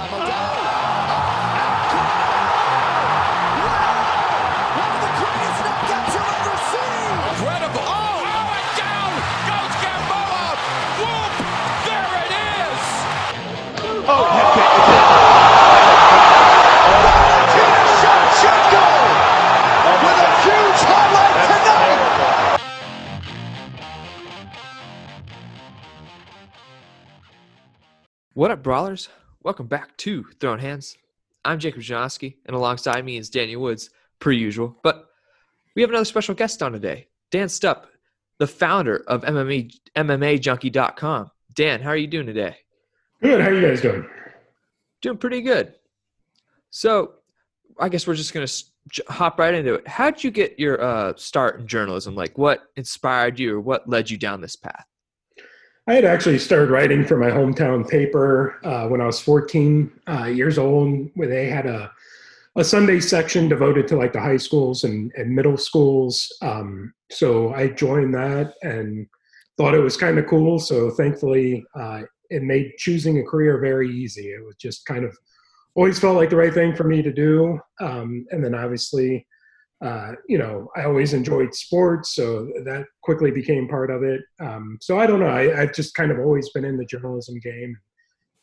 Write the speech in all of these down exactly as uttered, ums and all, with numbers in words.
by Masvidal. What up, brawlers? Welcome back to Thrown Hands. I'm Jacob Janowski, and alongside me is Daniel Woods, per usual. But we have another special guest on today, Dan Stupp, the founder of M M A Junkie dot com. Dan, how are you doing today? Good. How are you guys doing? Doing pretty good. So I guess we're just going to hop right into it. How did you get your uh, start in journalism? Like, what inspired you or what led you down this path? I had actually started writing for my hometown paper uh, when I was fourteen uh, years old, where they had a a Sunday section devoted to like the high schools and, and middle schools. Um, so I joined that and thought it was kind of cool. So thankfully, uh, it made choosing a career very easy. It was just kind of always felt like the right thing for me to do. Um, and then obviously, Uh, you know, I always enjoyed sports, so that quickly became part of it. Um, so I don't know. I, I've just kind of always been in the journalism game,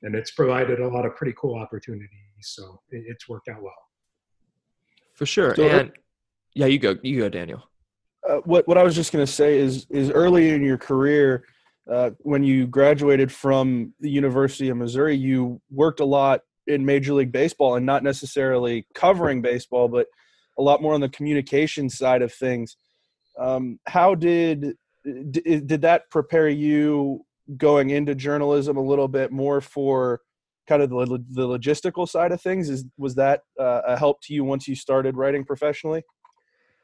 and it's provided a lot of pretty cool opportunities. So it, it's worked out well. For sure. So and it, yeah, you go, you go, Daniel. Uh, what what I was just going to say is is early in your career, uh, when you graduated from the University of Missouri, you worked a lot in Major League Baseball, and not necessarily covering baseball, but a lot more on the communication side of things. Um, how did, did, did that prepare you going into journalism a little bit more for kind of the, the logistical side of things? Is, was that uh, a help to you once you started writing professionally?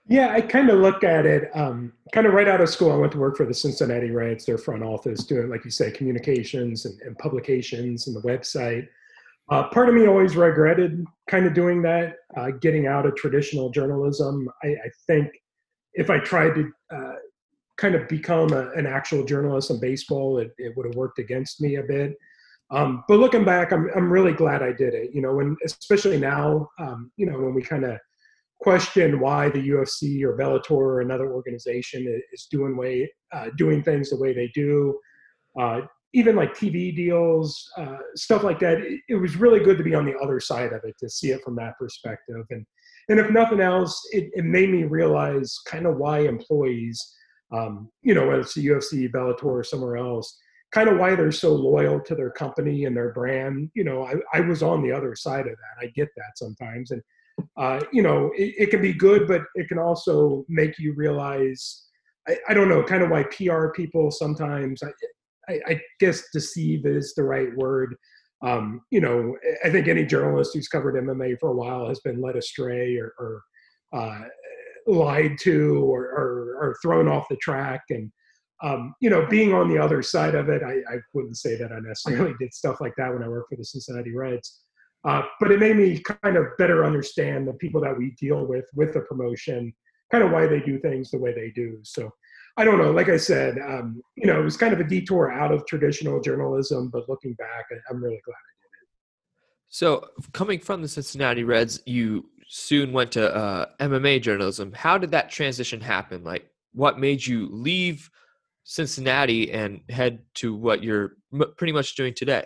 Yeah, I kind of look at it um, kind of right out of school. I went to work for the Cincinnati Reds, their front office, doing, like you say, communications and, and publications and the website. Uh, part of me always regretted kind of doing that, uh, getting out of traditional journalism. I, I think if I tried to uh, kind of become a, an actual journalist in baseball, it, it would have worked against me a bit. Um, but looking back, I'm I'm really glad I did it. You know, when especially now, um, you know, when we kind of question why the U F C or Bellator or another organization is doing way uh, doing things the way they do. Uh, even like T V deals, uh, stuff like that, it, it was really good to be on the other side of it, to see it from that perspective. And and if nothing else, it, it made me realize kind of why employees, um, you know, whether it's the U F C, Bellator, or somewhere else, kind of why they're so loyal to their company and their brand. You know, I, I was on the other side of that. I get that sometimes. And, uh, you know, it, it can be good, but it can also make you realize, I, I don't know, kind of why P R people sometimes, I, I, I guess deceive is the right word. Um, you know, I think any journalist who's covered M M A for a while has been led astray or, or uh, lied to or, or, or thrown off the track. And, um, you know, being on the other side of it, I, I wouldn't say that I necessarily did stuff like that when I worked for the Cincinnati Reds. Uh, but it made me kind of better understand the people that we deal with, with the promotion, kind of why they do things the way they do. So I don't know. Like I said, um, you know, it was kind of a detour out of traditional journalism, but looking back, I'm really glad I did it. So coming from the Cincinnati Reds, you soon went to uh, M M A journalism. How did that transition happen? Like, what made you leave Cincinnati and head to what you're m- pretty much doing today?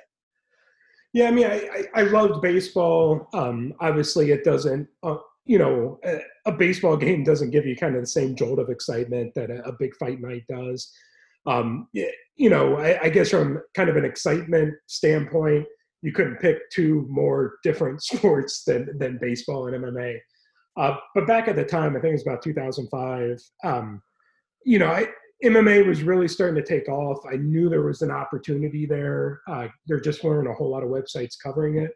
Yeah, I mean, I, I, I loved baseball. Um, obviously, it doesn't uh, – you know, a baseball game doesn't give you kind of the same jolt of excitement that a big fight night does. Um, you know, I, I guess from kind of an excitement standpoint, you couldn't pick two more different sports than, than baseball and M M A. Uh, but back at the time, I think it was about two thousand five, um, you know, I, M M A was really starting to take off. I knew there was an opportunity there. Uh, there just weren't a whole lot of websites covering it.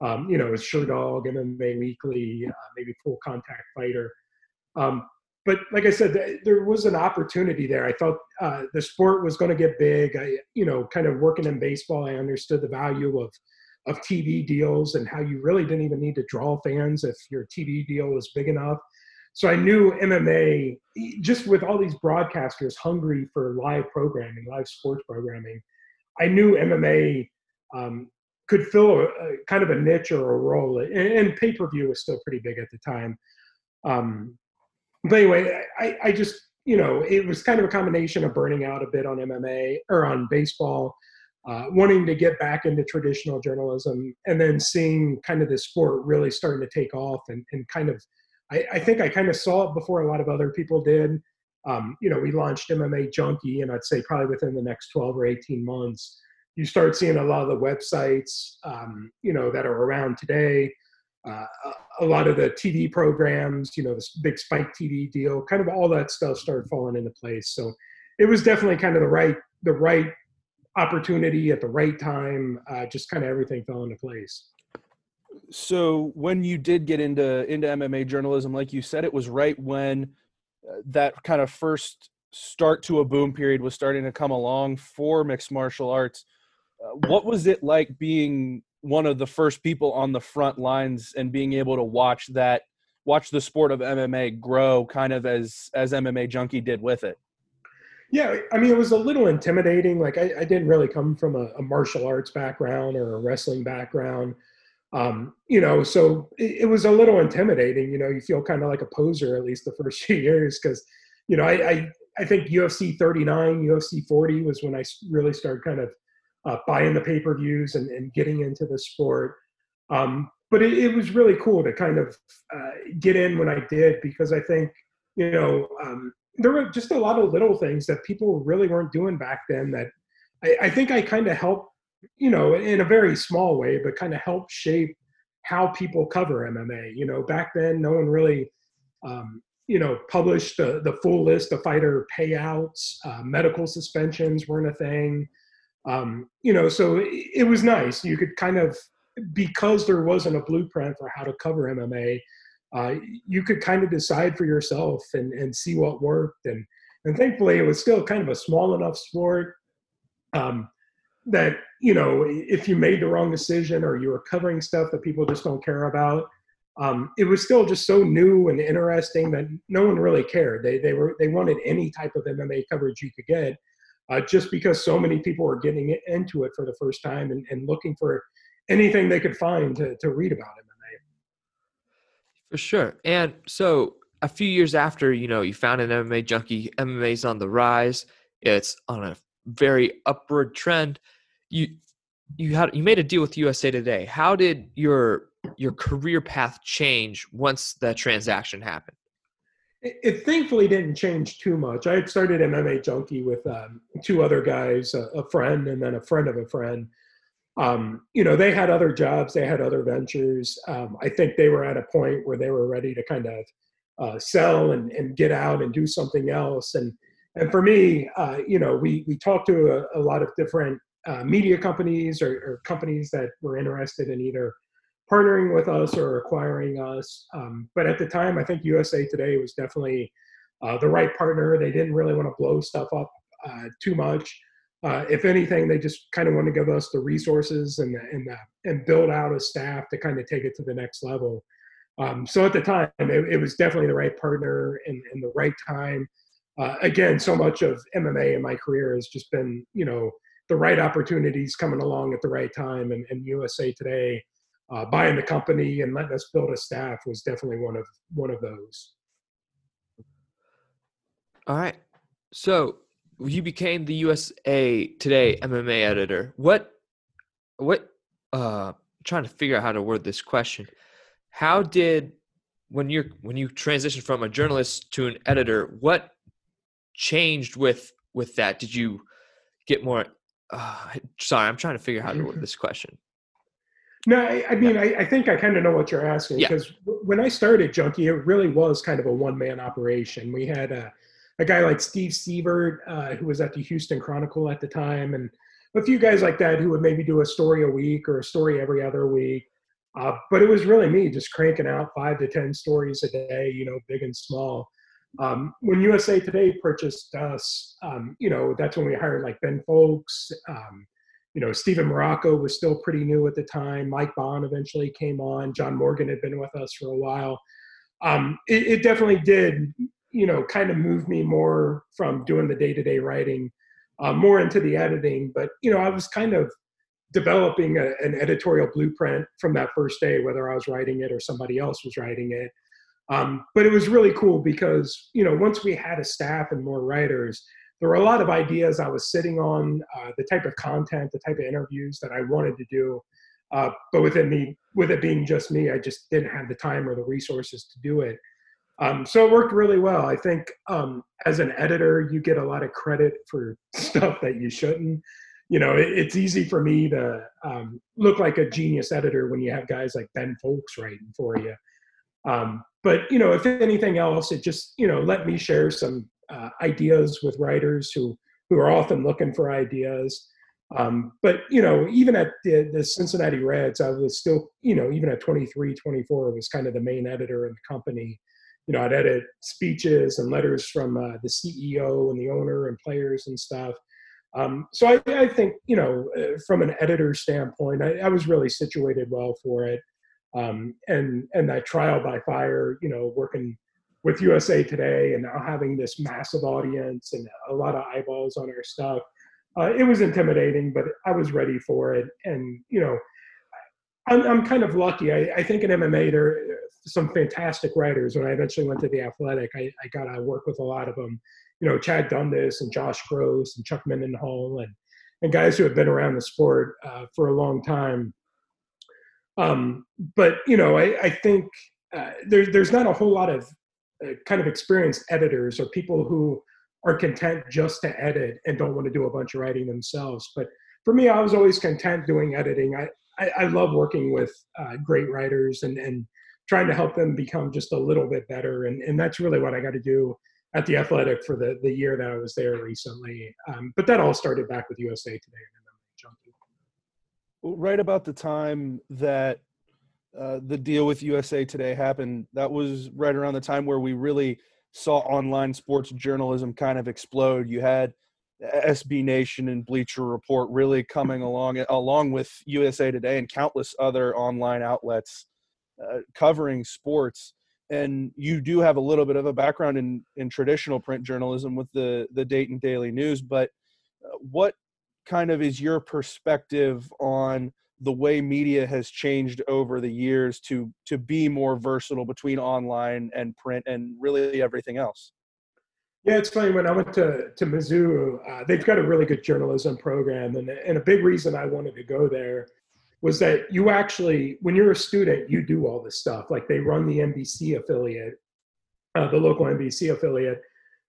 Um, you know, it's Sure Dog, M M A Weekly, uh, maybe Full Contact Fighter. Um, but like I said, th- there was an opportunity there. I thought uh, the sport was going to get big. I, you know, kind of working in baseball, I understood the value of of T V deals and how you really didn't even need to draw fans if your T V deal was big enough. So I knew M M A, just with all these broadcasters hungry for live programming, live sports programming, I knew M M A um, could fill a, a kind of a niche or a role. And, and pay-per-view was still pretty big at the time. Um, but anyway, I, I just, you know, it was kind of a combination of burning out a bit on M M A or on baseball, uh, wanting to get back into traditional journalism, and then seeing kind of this sport really starting to take off and, and kind of, I, I think I kind of saw it before a lot of other people did. Um, you know, we launched M M A Junkie, and I'd say probably within the next twelve or eighteen months, you start seeing a lot of the websites, um, you know, that are around today, uh, a lot of the T V programs, you know, this big Spike T V deal, kind of all that stuff started falling into place. So it was definitely kind of the right, the right opportunity at the right time, uh, just kind of everything fell into place. So when you did get into, into M M A journalism, like you said, it was right when that kind of first start to a boom period was starting to come along for mixed martial arts. Uh, what was it like being one of the first people on the front lines and being able to watch that, watch the sport of M M A grow kind of as, as M M A Junkie did with it? Yeah. I mean, it was a little intimidating. Like I, I didn't really come from a, a martial arts background or a wrestling background. Um, you know, so it, it was a little intimidating. You know, you feel kind of like a poser, at least the first few years. Cause you know, I, I, I think U F C thirty-nine, U F C forty was when I really started kind of uh, buying the pay-per-views and, and getting into the sport. Um, but it, it was really cool to kind of uh, get in when I did, because I think, you know, um, there were just a lot of little things that people really weren't doing back then that I, I think I kind of helped, you know, in a very small way, but kind of helped shape how people cover M M A. You know, back then, no one really um, – you know, published the, the full list of fighter payouts, uh, medical suspensions weren't a thing. Um, you know, so it, it was nice. You could kind of, because there wasn't a blueprint for how to cover M M A, uh, you could kind of decide for yourself and, and see what worked. And, and thankfully it was still kind of a small enough sport um, that, you know, if you made the wrong decision or you were covering stuff that people just don't care about, Um, it was still just so new and interesting that no one really cared. They they were they wanted any type of M M A coverage you could get, uh, just because so many people were getting into it for the first time and, and looking for anything they could find to to read about M M A. For sure. And so a few years after, you know, you found an M M A Junkie, M M A's on the rise. It's on a very upward trend. You you had you made a deal with U S A Today. How did your your career path change once that transaction happened? It, it thankfully didn't change too much. I had started M M A Junkie with um, two other guys, a, a friend and then a friend of a friend. Um, you know, they had other jobs, they had other ventures. Um, I think they were at a point where they were ready to kind of uh, sell and, and get out and do something else. And and for me, uh, you know, we we talked to a, a lot of different uh, media companies or, or companies that were interested in either partnering with us or acquiring us. Um, but at the time, I think U S A Today was definitely uh, the right partner. They didn't really want to blow stuff up uh, too much. Uh, if anything, they just kind of want to give us the resources and and, uh, and build out a staff to kind of take it to the next level. Um, so at the time, it, it was definitely the right partner and, and the right time. Uh, again, so much of M M A in my career has just been, you know, the right opportunities coming along at the right time, and, and U S A Today Uh, buying the company and letting us build a staff was definitely one of one of those. All right. So you became the U S A Today M M A editor. What, what, uh, I'm trying to figure out how to word this question. How did, when you're, when you transitioned from a journalist to an editor, what changed with, with that? Did you get more, uh, sorry, I'm trying to figure out how to word this question. No, I, I mean, I, I think I kind of know what you're asking, because yeah. When I started Junkie, it really was kind of a one-man operation. We had a, a guy like Steve Sievert, uh, who was at the Houston Chronicle at the time, and a few guys like that who would maybe do a story a week or a story every other week. Uh, but it was really me just cranking out five to ten stories a day, you know, big and small. Um, when U S A Today purchased us, um, you know, that's when we hired like Ben Folks, um, you know, Stephen Morocco was still pretty new at the time. Mike Bond eventually came on. John Morgan had been with us for a while. Um, it, it definitely did, you know, kind of move me more from doing the day-to-day writing, uh, more into the editing. But, you know, I was kind of developing a, an editorial blueprint from that first day, whether I was writing it or somebody else was writing it. Um, but it was really cool because, you know, once we had a staff and more writers, there were a lot of ideas I was sitting on, uh, the type of content, the type of interviews that I wanted to do. Uh, but within the, with it being just me, I just didn't have the time or the resources to do it. Um, so it worked really well. I think um, as an editor, you get a lot of credit for stuff that you shouldn't. You know, it, it's easy for me to um, look like a genius editor when you have guys like Ben Folks writing for you. Um, but, you know, if anything else, it just, you know, let me share some uh, ideas with writers who, who are often looking for ideas. Um, but, you know, even at the, the Cincinnati Reds, I was still, you know, even at twenty-three, twenty-four, I was kind of the main editor in the company. You know, I'd edit speeches and letters from uh, the C E O and the owner and players and stuff. Um, so I, I think, you know, from an editor standpoint, I, I was really situated well for it. Um, and, and that trial by fire, you know, working with U S A Today and now having this massive audience and a lot of eyeballs on our stuff, uh, it was intimidating, but I was ready for it. And, you know, I'm, I'm kind of lucky. I, I think in M M A, there are some fantastic writers. When I eventually went to The Athletic, I, I got to work with a lot of them. You know, Chad Dundas and Josh Gross and Chuck Mendenhall and, and guys who have been around the sport uh, for a long time. Um, but, you know, I, I think uh, there, there's not a whole lot of uh, kind of experienced editors or people who are content just to edit and don't want to do a bunch of writing themselves. But for me, I was always content doing editing. I, I, I love working with uh, great writers and, and trying to help them become just a little bit better. And, and that's really what I got to do at The Athletic for the, the year that I was there recently. Um, but that all started back with U S A Today. And then right about the time that uh, the deal with U S A Today happened, that was right around the time where we really saw online sports journalism kind of explode. You had S B Nation and Bleacher Report really coming along, along with U S A Today and countless other online outlets uh, covering sports. And you do have a little bit of a background in, in traditional print journalism with the, the Dayton Daily News, but what kind of is your perspective on the way media has changed over the years to, to be more versatile between online and print and really everything else? Yeah, it's funny. When I went to, to Mizzou, uh, they've got a really good journalism program. And, and a big reason I wanted to go there was that you actually, when you're a student, you do all this stuff. Like they run the N B C affiliate, uh, the local N B C affiliate.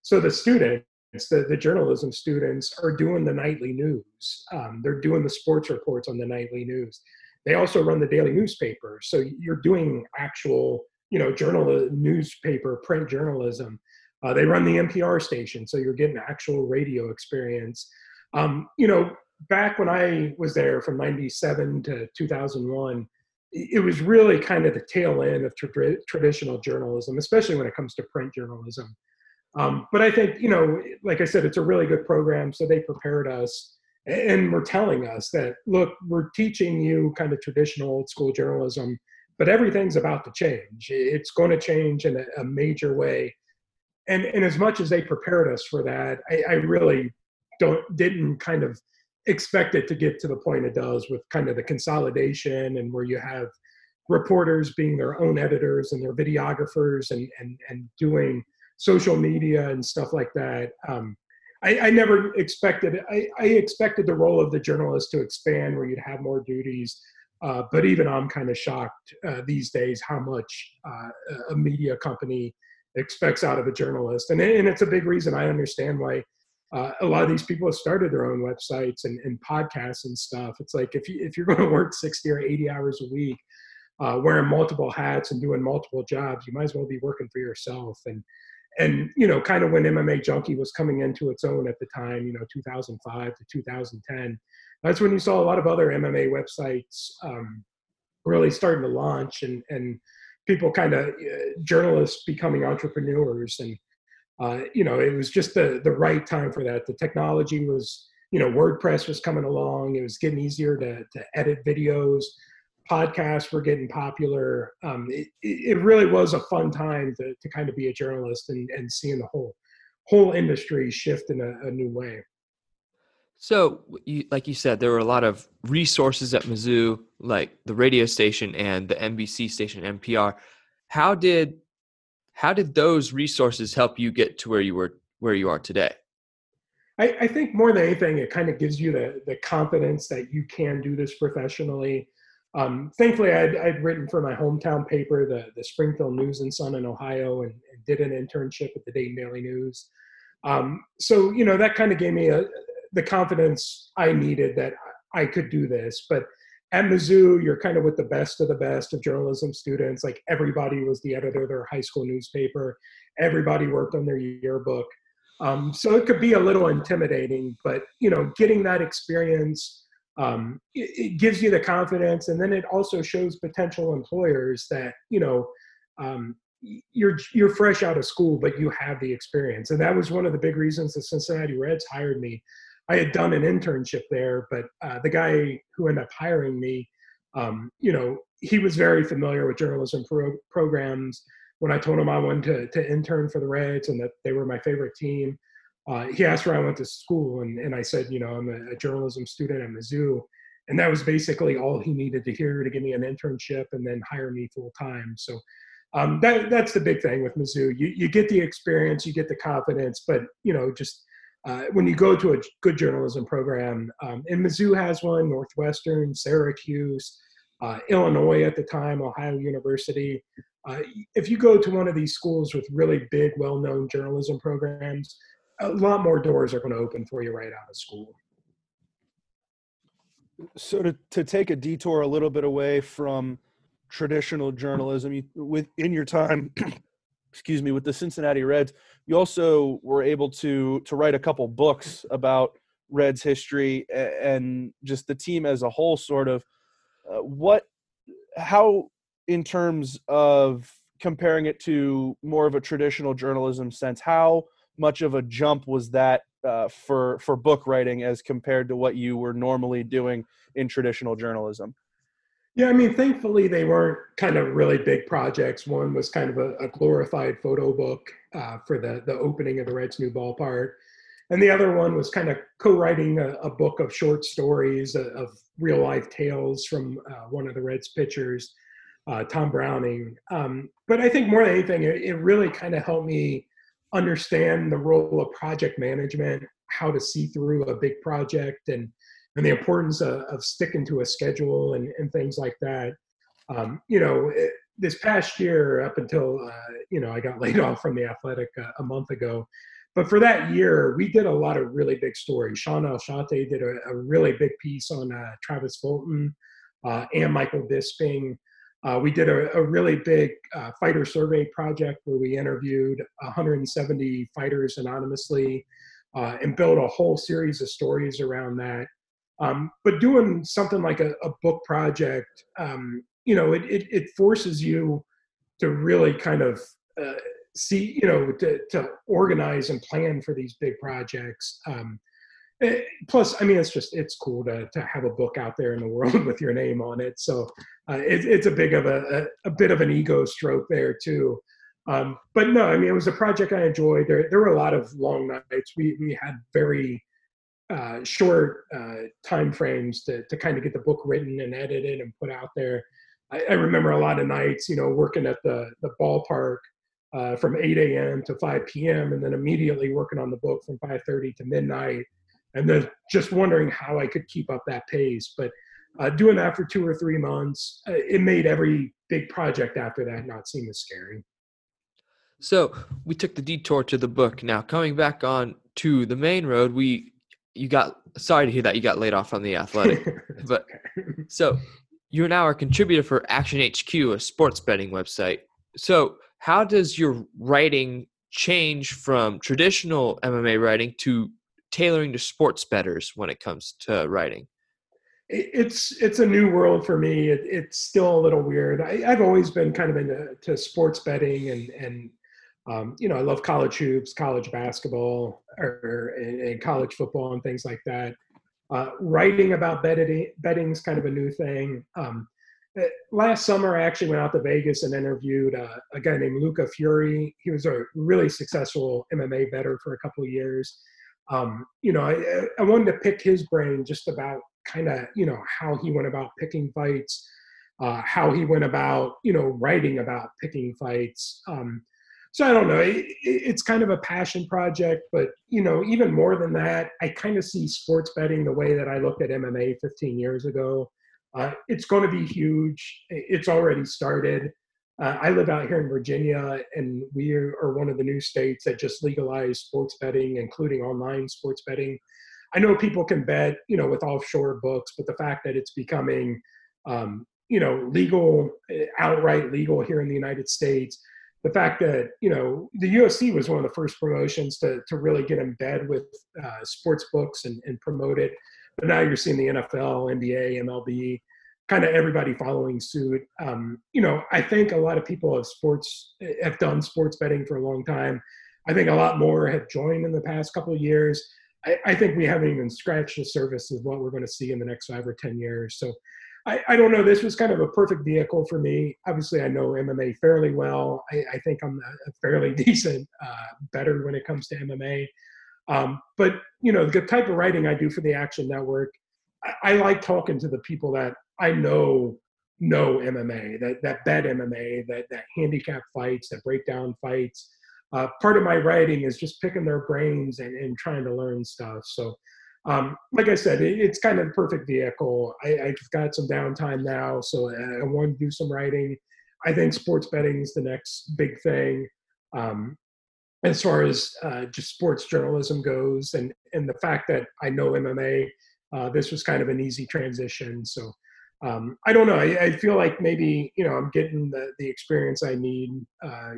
So the students, the, the journalism students are doing the nightly news. Um, they're doing the sports reports on the nightly news. They also run the daily newspaper. So you're doing actual, you know, journal newspaper, print journalism. Uh, they run the N P R station. So you're getting actual radio experience. Um, you know, back when I was there from ninety-seven to two thousand one, it was really kind of the tail end of tra- traditional journalism, especially when it comes to print journalism. Um, but I think, you know, like I said, it's a really good program. So they prepared us and were telling us that, look, we're teaching you kind of traditional old school journalism, but everything's about to change. It's going to change in a, a major way. And, and as much as they prepared us for that, I, I really don't didn't kind of expect it to get to the point it does with kind of the consolidation and where you have reporters being their own editors and their videographers and and, and doing social media and stuff like that. Um, I, I never expected, I, I expected the role of the journalist to expand where you'd have more duties. Uh, but even I'm kind of shocked uh, these days how much uh, a media company expects out of a journalist. And, and it's a big reason I understand why Uh, a lot of these people have started their own websites and, and podcasts and stuff. It's like if, you, if you're going to work sixty or eighty hours a week, uh, wearing multiple hats and doing multiple jobs, you might as well be working for yourself. And, and you know, kind of when M M A Junkie was coming into its own at the time, you know, two thousand five to two thousand ten, that's when you saw a lot of other M M A websites um, really starting to launch and, and people kind of, uh, journalists becoming entrepreneurs and, Uh, you know, it was just the, the right time for that. The technology was, you know, WordPress was coming along. It was getting easier to, to edit videos. Podcasts were getting popular. Um, it, it really was a fun time to, to kind of be a journalist and, and seeing the whole whole industry shift in a, a new way. So, you, like you said, there were a lot of resources at Mizzou, like the radio station and the N B C station, N P R. How did how did those resources help you get to where you were where you are today? I, I think more than anything, it kind of gives you the the confidence that you can do this professionally. Um, thankfully, I'd, I'd written for my hometown paper, the the Springfield News and Sun in Ohio, and, and did an internship at the Dayton Daily News. Um, so, you know, that kind of gave me a the confidence I needed that I could do this. But at Mizzou, you're kind of with the best of the best of journalism students. Like, everybody was the editor of their high school newspaper. Everybody worked on their yearbook. Um, so it could be a little intimidating, but, you know, getting that experience, um, it, it gives you the confidence. And then it also shows potential employers that, you know, um, you're you're fresh out of school, but you have the experience. And that was one of the big reasons the Cincinnati Reds hired me. I had done an internship there, but uh, the guy who ended up hiring me, um, you know, he was very familiar with journalism pro- programs. When I told him I wanted to, to intern for the Reds and that they were my favorite team, uh, he asked where I went to school. And, and I said, you know, I'm a, a journalism student at Mizzou. And that was basically all he needed to hear to give me an internship and then hire me full time. So um, that that's the big thing with Mizzou. You, you get the experience, you get the confidence, but, you know, just Uh, when you go to a good journalism program, um, and Mizzou has one, Northwestern, Syracuse, uh, Illinois at the time, Ohio University. Uh, if you go to one of these schools with really big, well-known journalism programs, a lot more doors are going to open for you right out of school. So to, to take a detour a little bit away from traditional journalism, you, within your time – excuse me, with the Cincinnati Reds, you also were able to to write a couple books about Reds history and just the team as a whole, sort of. Uh, what, how, in terms of comparing it to more of a traditional journalism sense, how much of a jump was that uh, for for book writing as compared to what you were normally doing in traditional journalism? Yeah, I mean, thankfully, they weren't kind of really big projects. One was kind of a, a glorified photo book uh, for the, the opening of the Reds' new ballpark. And the other one was kind of co-writing a, a book of short stories uh, of real-life tales from uh, one of the Reds' pitchers, uh, Tom Browning. Um, but I think more than anything, it, it really kind of helped me understand the role of project management, how to see through a big project, and and the importance of, of sticking to a schedule and, and things like that. Um, you know, it, this past year up until, uh, you know, I got laid off from The Athletic uh, a month ago. But for that year, we did a lot of really big stories. Sean Alshante did a, a really big piece on uh, Travis Fulton uh, and Michael Bisping. Uh, we did a, a really big uh, fighter survey project where we interviewed one hundred seventy fighters anonymously uh, and built a whole series of stories around that. Um, but doing something like a, a book project, um, you know, it, it, it forces you to really kind of uh, see, you know, to, to organize and plan for these big projects. Um, it, plus, I mean, it's just, it's cool to to have a book out there in the world with your name on it. So uh, it, it's a big of a, a, a bit of an ego stroke there too. Um, but no, I mean, it was a project I enjoyed. There, there were a lot of long nights. We, we had very Uh, short uh, time frames to, to kind of get the book written and edited and put out there. I, I remember a lot of nights, you know, working at the, the ballpark uh, from eight a.m. to five p.m. and then immediately working on the book from five thirty to midnight, and then just wondering how I could keep up that pace. But uh, doing that for two or three months, it made every big project after that not seem as scary. So we took the detour to the book. Now coming back on to the main road, we You got sorry to hear that you got laid off from The Athletic, but so you're now a contributor for Action H Q, a sports betting website. So how does your writing change from traditional M M A writing to tailoring to sports bettors when it comes to writing? It's it's a new world for me. It, it's still a little weird. I, I've always been kind of into to sports betting and and. Um, you know, I love college hoops, college basketball, or, and, and college football and things like that. Uh, writing about betting, betting is kind of a new thing. Um, last summer, I actually went out to Vegas and interviewed uh, a guy named Luca Fury. He was a really successful M M A bettor for a couple of years. um, you know, I, I wanted to pick his brain just about kind of, you know, how he went about picking fights, uh, how he went about, you know, writing about picking fights. Um, so I don't know, it, it's kind of a passion project, but, you know, even more than that, I kind of see sports betting the way that I looked at M M A fifteen years ago. Uh, it's going to be huge. It's already started. Uh, I live out here in Virginia, and we are one of the new states that just legalized sports betting, including online sports betting. I know people can bet, you know, with offshore books, but the fact that it's becoming, um, you know, legal, outright legal here in the United States, the fact that, you know, the U F C was one of the first promotions to to really get in bed with uh, sports books and, and promote it. But now you're seeing the N F L, N B A, M L B, kind of everybody following suit. Um, you know, I think a lot of people have sports have done sports betting for a long time. I think a lot more have joined in the past couple of years. I, I think we haven't even scratched the surface of what we're going to see in the next five or ten years. So I, I don't know. This was kind of a perfect vehicle for me. Obviously, I know M M A fairly well. I, I think I'm a fairly decent uh, better when it comes to M M A. Um, but, you know, the type of writing I do for the Action Network, I, I like talking to the people that I know know M M A, that, that bet M M A, that, that handicap fights, that break down fights. Uh, part of my writing is just picking their brains and, and trying to learn stuff. So, um, like I said, it, it's kind of the perfect vehicle. I, I've got some downtime now, so I want to do some writing. I think sports betting is the next big thing. Um, as far as uh, just sports journalism goes, and, and the fact that I know M M A, uh, this was kind of an easy transition. So um, I don't know. I, I feel like maybe, you know, I'm getting the, the experience I need. Uh,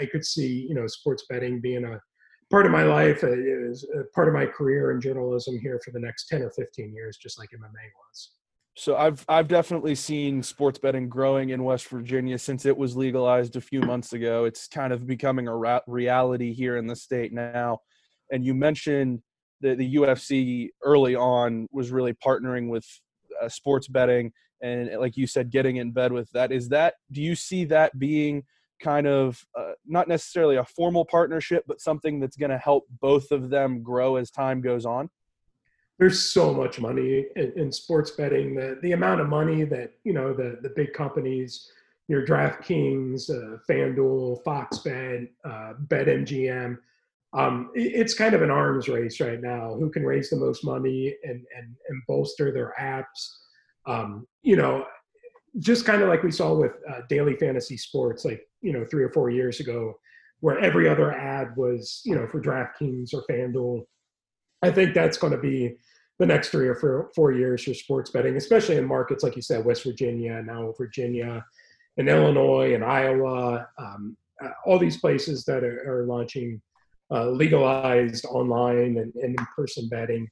I could see, you know, sports betting being a part of my life, uh, is a part of my career in journalism here for the next ten or fifteen years, just like M M A was. So I've I've definitely seen sports betting growing in West Virginia since it was legalized a few months ago. It's kind of becoming a ra- reality here in the state now. And you mentioned that the U F C early on was really partnering with uh, sports betting and, like you said, getting in bed with that. Is that do you see that being kind of uh, not necessarily a formal partnership, but something that's going to help both of them grow as time goes on? There's so much money in, in sports betting. The, the amount of money that, you know, the, the big companies, your DraftKings, uh, FanDuel, Fox Bet, uh, BetMGM, um, it, it's kind of an arms race right now. Who can raise the most money and and, and bolster their apps? Um, you know, just kind of like we saw with uh, Daily Fantasy Sports, like, you know, three or four years ago, where every other ad was, you know, for DraftKings or FanDuel. I think that's going to be the next three or four, four years for sports betting, especially in markets, like you said, West Virginia, now Virginia, and Illinois, and Iowa, um, all these places that are, are launching uh, legalized online and, and in-person betting.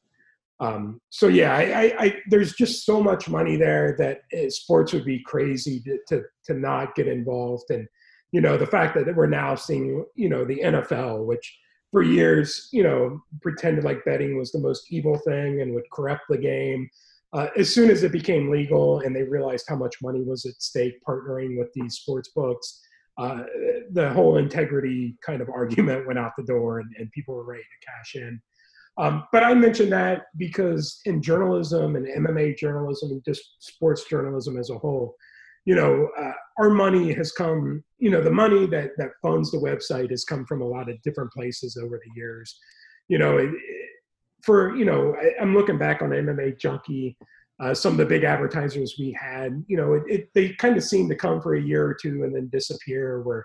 Um, so, yeah, I, I, I, there's just so much money there that sports would be crazy to, to, to not get involved. And, you know, the fact that we're now seeing, you know, the N F L, which – for years, you know, pretended like betting was the most evil thing and would corrupt the game. Uh, as soon as it became legal and they realized how much money was at stake partnering with these sports books, uh, the whole integrity kind of argument went out the door and, and people were ready to cash in. Um, but I mentioned that because in journalism and M M A journalism and just sports journalism as a whole, you know, uh, our money has come, you know, the money that, that funds the website has come from a lot of different places over the years. You know, it, it, for, you know, I, I'm looking back on M M A Junkie, uh, some of the big advertisers we had, you know, it, it, they kind of seemed to come for a year or two and then disappear where,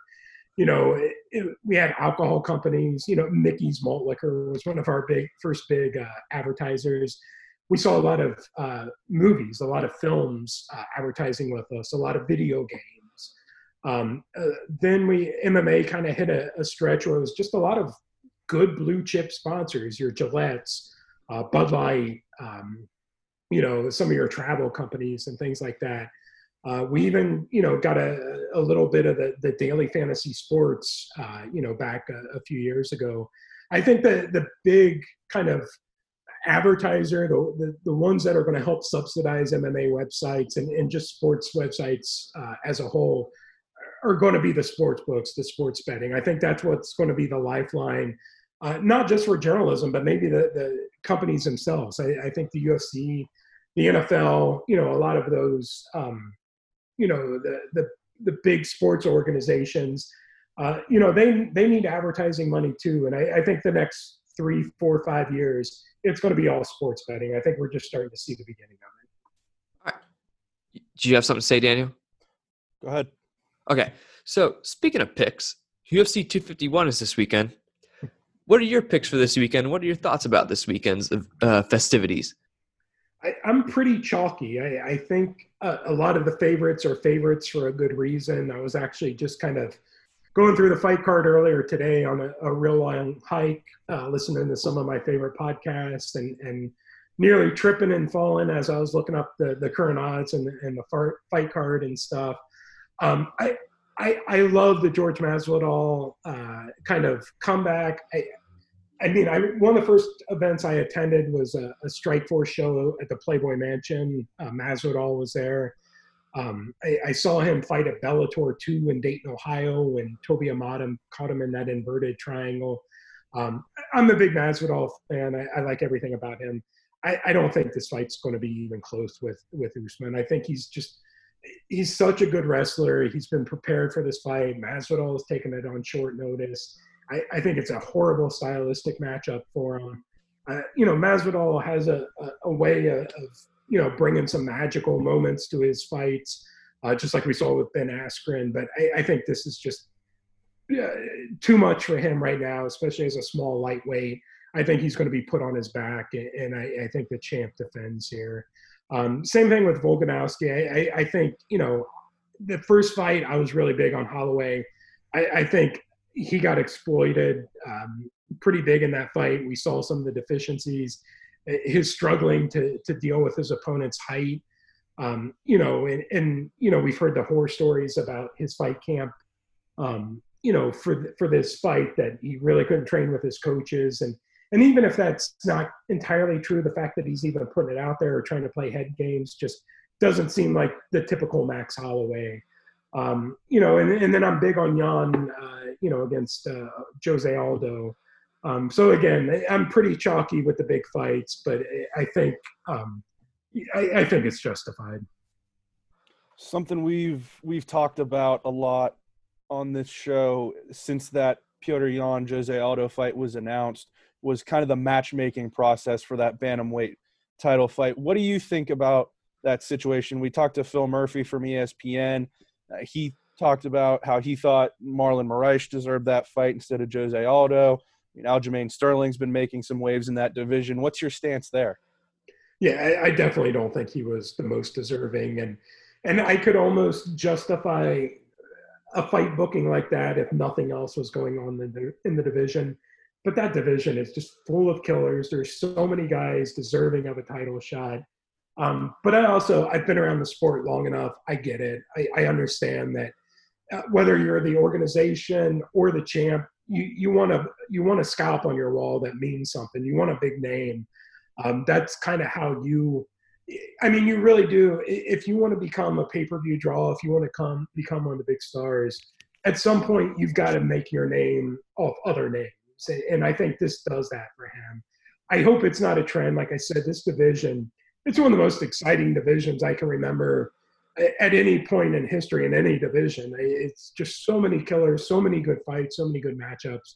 you know, it, it, we had alcohol companies, you know, Mickey's Malt Liquor was one of our big first big uh, advertisers. We saw a lot of uh, movies, a lot of films uh, advertising with us, a lot of video games. Um, uh, then we M M A kind of hit a, a stretch where it was just a lot of good blue chip sponsors, your Gillette's, uh, Bud Light, um, you know, some of your travel companies and things like that. Uh, we even, you know, got a, a little bit of the, the Daily Fantasy Sports, uh, you know, back a, a few years ago. I think that the big kind of advertiser, the, the the ones that are going to help subsidize M M A websites and, and just sports websites uh, as a whole are going to be the sports books, the sports betting. I think that's what's going to be the lifeline uh, not just for journalism, but maybe the, the companies themselves. I, I think the U F C, the N F L, you know, a lot of those, um, you know, the, the, the big sports organizations, uh, you know, they, they need advertising money too. And I, I think the next three, four, five years, it's going to be all sports betting. I think we're just starting to see the beginning of it. All right. Do you have something to say, Daniel? Go ahead. Okay. So speaking of picks, U F C two fifty-one is this weekend. What are your picks for this weekend? What are your thoughts about this weekend's uh, festivities? I, I'm pretty chalky. I, I think a, a lot of the favorites are favorites for a good reason. I was actually just kind of going through the fight card earlier today on a, a real long hike, uh, listening to some of my favorite podcasts and, and nearly tripping and falling as I was looking up the, the current odds and, and the fight card and stuff. Um, I, I I love the Jorge Masvidal uh, kind of comeback. I, I mean, I, one of the first events I attended was a, a Strikeforce show at the Playboy Mansion. Uh, Masvidal was there. Um, I, I saw him fight at Bellator two in Dayton, Ohio, when Toby Amatum caught him in that inverted triangle. Um, I'm a big Masvidal fan. I, I like everything about him. I, I don't think this fight's going to be even close with, with Usman. I think he's just – he's such a good wrestler. He's been prepared for this fight. Masvidal has taken it on short notice. I, I think it's a horrible stylistic matchup for him. Uh, you know, Masvidal has a, a, a way of – you know, bringing some magical moments to his fights, uh, just like we saw with Ben Askren. But I, I think this is just uh, too much for him right now, especially as a small lightweight. I think he's going to be put on his back, and, and I, I think the champ defends here. Um, same thing with Volkanovski. I, I, I think, you know, the first fight I was really big on Holloway. I, I think he got exploited um, pretty big in that fight. We saw some of the deficiencies. His struggling to to deal with his opponent's height, um, you know, and, and, you know, we've heard the horror stories about his fight camp, um, you know, for th- for this fight that he really couldn't train with his coaches. And, and even if that's not entirely true, the fact that he's even putting it out there or trying to play head games just doesn't seem like the typical Max Holloway. Um, you know, and, and then I'm big on Jan, uh, you know, against uh, Jose Aldo. Um, so again, I'm pretty chalky with the big fights, but I think um, I, I think it's justified. Something we've we've talked about a lot on this show since that Petr Yan Jose Aldo fight was announced was kind of the matchmaking process for that bantamweight title fight. What do you think about that situation? We talked to Phil Murphy from E S P N. Uh, he talked about how he thought Marlon Moraes deserved that fight instead of Jose Aldo. You know, Aljamain Sterling's been making some waves in that division. What's your stance there? Yeah, I, I definitely don't think he was the most deserving. And and I could almost justify a fight booking like that if nothing else was going on in the, in the division. But that division is just full of killers. There's so many guys deserving of a title shot. Um, but I also, I've been around the sport long enough. I get it. I, I understand that uh, whether you're the organization or the champ, You you want to you want a scalp on your wall that means something. You want a big name. Um, that's kind of how you. I mean, you really do. If you want to become a pay-per-view draw, if you want to come become one of the big stars, at some point you've got to make your name off other names. And I think this does that for him. I hope it's not a trend. Like I said, this division, it's one of the most exciting divisions I can remember at any point in history in any division. It's just so many killers, so many good fights, so many good matchups.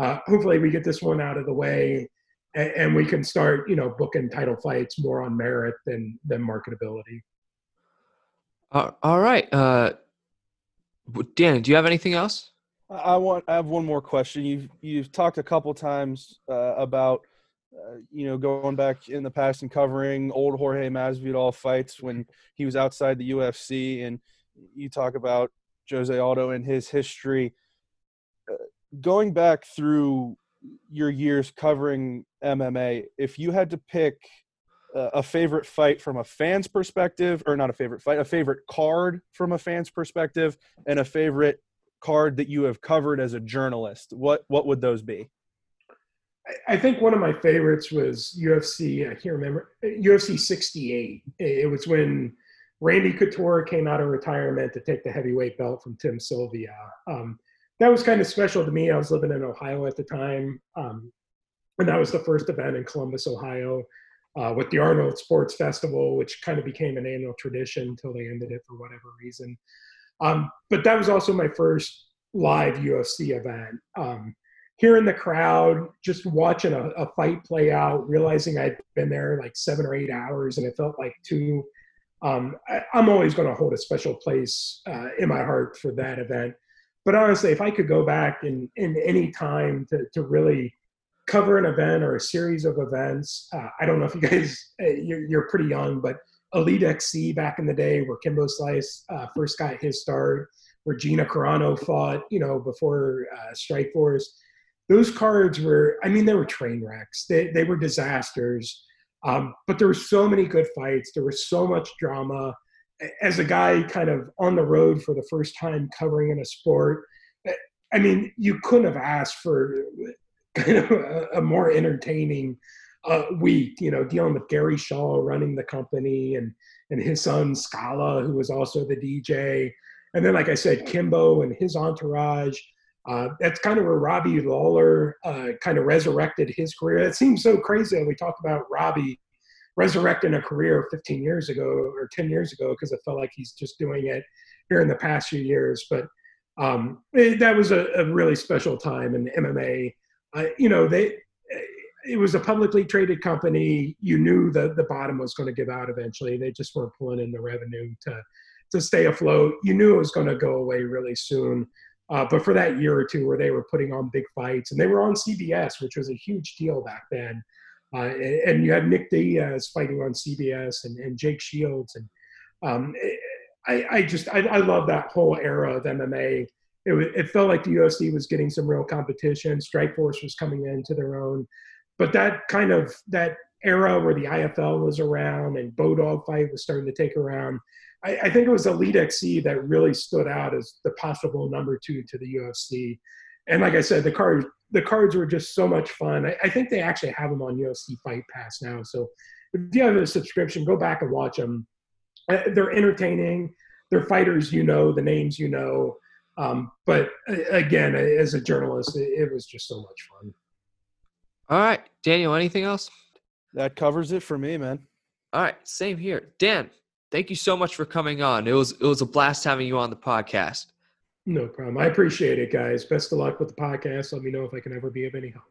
Uh, hopefully we get this one out of the way and, and we can start, you know, booking title fights more on merit than, than marketability. Uh, all right. Uh, Dan, do you have anything else? I want, I have one more question. You've, you've talked a couple times uh, about, Uh, you know, going back in the past and covering old Jorge Masvidal fights when he was outside the U F C, and you talk about Jose Aldo and his history. Uh, going back through your years covering M M A, if you had to pick uh, a favorite fight from a fan's perspective, or not a favorite fight, a favorite card from a fan's perspective, and a favorite card that you have covered as a journalist, what what would those be? I think one of my favorites was U F C, I can't remember, U F C sixty-eight. It was when Randy Couture came out of retirement to take the heavyweight belt from Tim Sylvia. Um, that was kind of special to me. I was living in Ohio at the time, um, and that was the first event in Columbus, Ohio, uh, with the Arnold Sports Festival, which kind of became an annual tradition until they ended it for whatever reason. Um, but that was also my first live U F C event. Um, hearing the crowd, just watching a, a fight play out, realizing I'd been there like seven or eight hours, and it felt like two. Um, I, I'm always going to hold a special place uh, in my heart for that event. But honestly, if I could go back in, in any time to, to really cover an event or a series of events, uh, I don't know if you guys, you're, you're pretty young, but Elite X C back in the day, where Kimbo Slice uh, first got his start, where Gina Carano fought, you know, before uh, Strikeforce. Those cards were, I mean, they were train wrecks. They they were disasters. Um, but there were so many good fights. There was so much drama. As a guy kind of on the road for the first time covering in a sport, I mean, you couldn't have asked for kind of a, a more entertaining uh, week, you know, dealing with Gary Shaw running the company and, and his son Scala, who was also the D J. And then, like I said, Kimbo and his entourage. Uh, that's kind of where Robbie Lawler uh, kind of resurrected his career. It seems so crazy when we talk about Robbie resurrecting a career fifteen years ago or ten years ago, because it felt like he's just doing it here in the past few years. But um, it, that was a, a really special time in M M A. Uh, you know, they it was a publicly traded company. You knew that the bottom was going to give out eventually. They just weren't pulling in the revenue to to stay afloat. You knew it was going to go away really soon. Uh, but for that year or two where they were putting on big fights, and they were on C B S, which was a huge deal back then. Uh, and, and you had Nick Diaz fighting on C B S and, and Jake Shields. And um, I, I just, I, I love that whole era of M M A. It, it felt like the U F C was getting some real competition. Strikeforce was coming into their own. But that kind of, that era where the I F L was around and Bodog fight was starting to take around, I, I think it was Elite X C that really stood out as the possible number two to the U F C. And like I said, the cards the cards were just so much fun. I, I think they actually have them on U F C Fight Pass now. So if you have a subscription, go back and watch them. They're entertaining. They're fighters, you know, the names, you know. Um, but again, as a journalist, it, it was just so much fun. All right, Daniel, anything else? That covers it for me, man. All right, same here. Dan, thank you so much for coming on. It was it was a blast having you on the podcast. No problem. I appreciate it, guys. Best of luck with the podcast. Let me know if I can ever be of any help.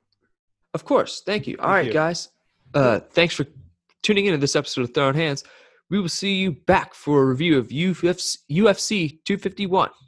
Of course. Thank you. All right, guys. Uh, thanks for tuning in to this episode of Throwing Hands. We will see you back for a review of U F C two fifty-one.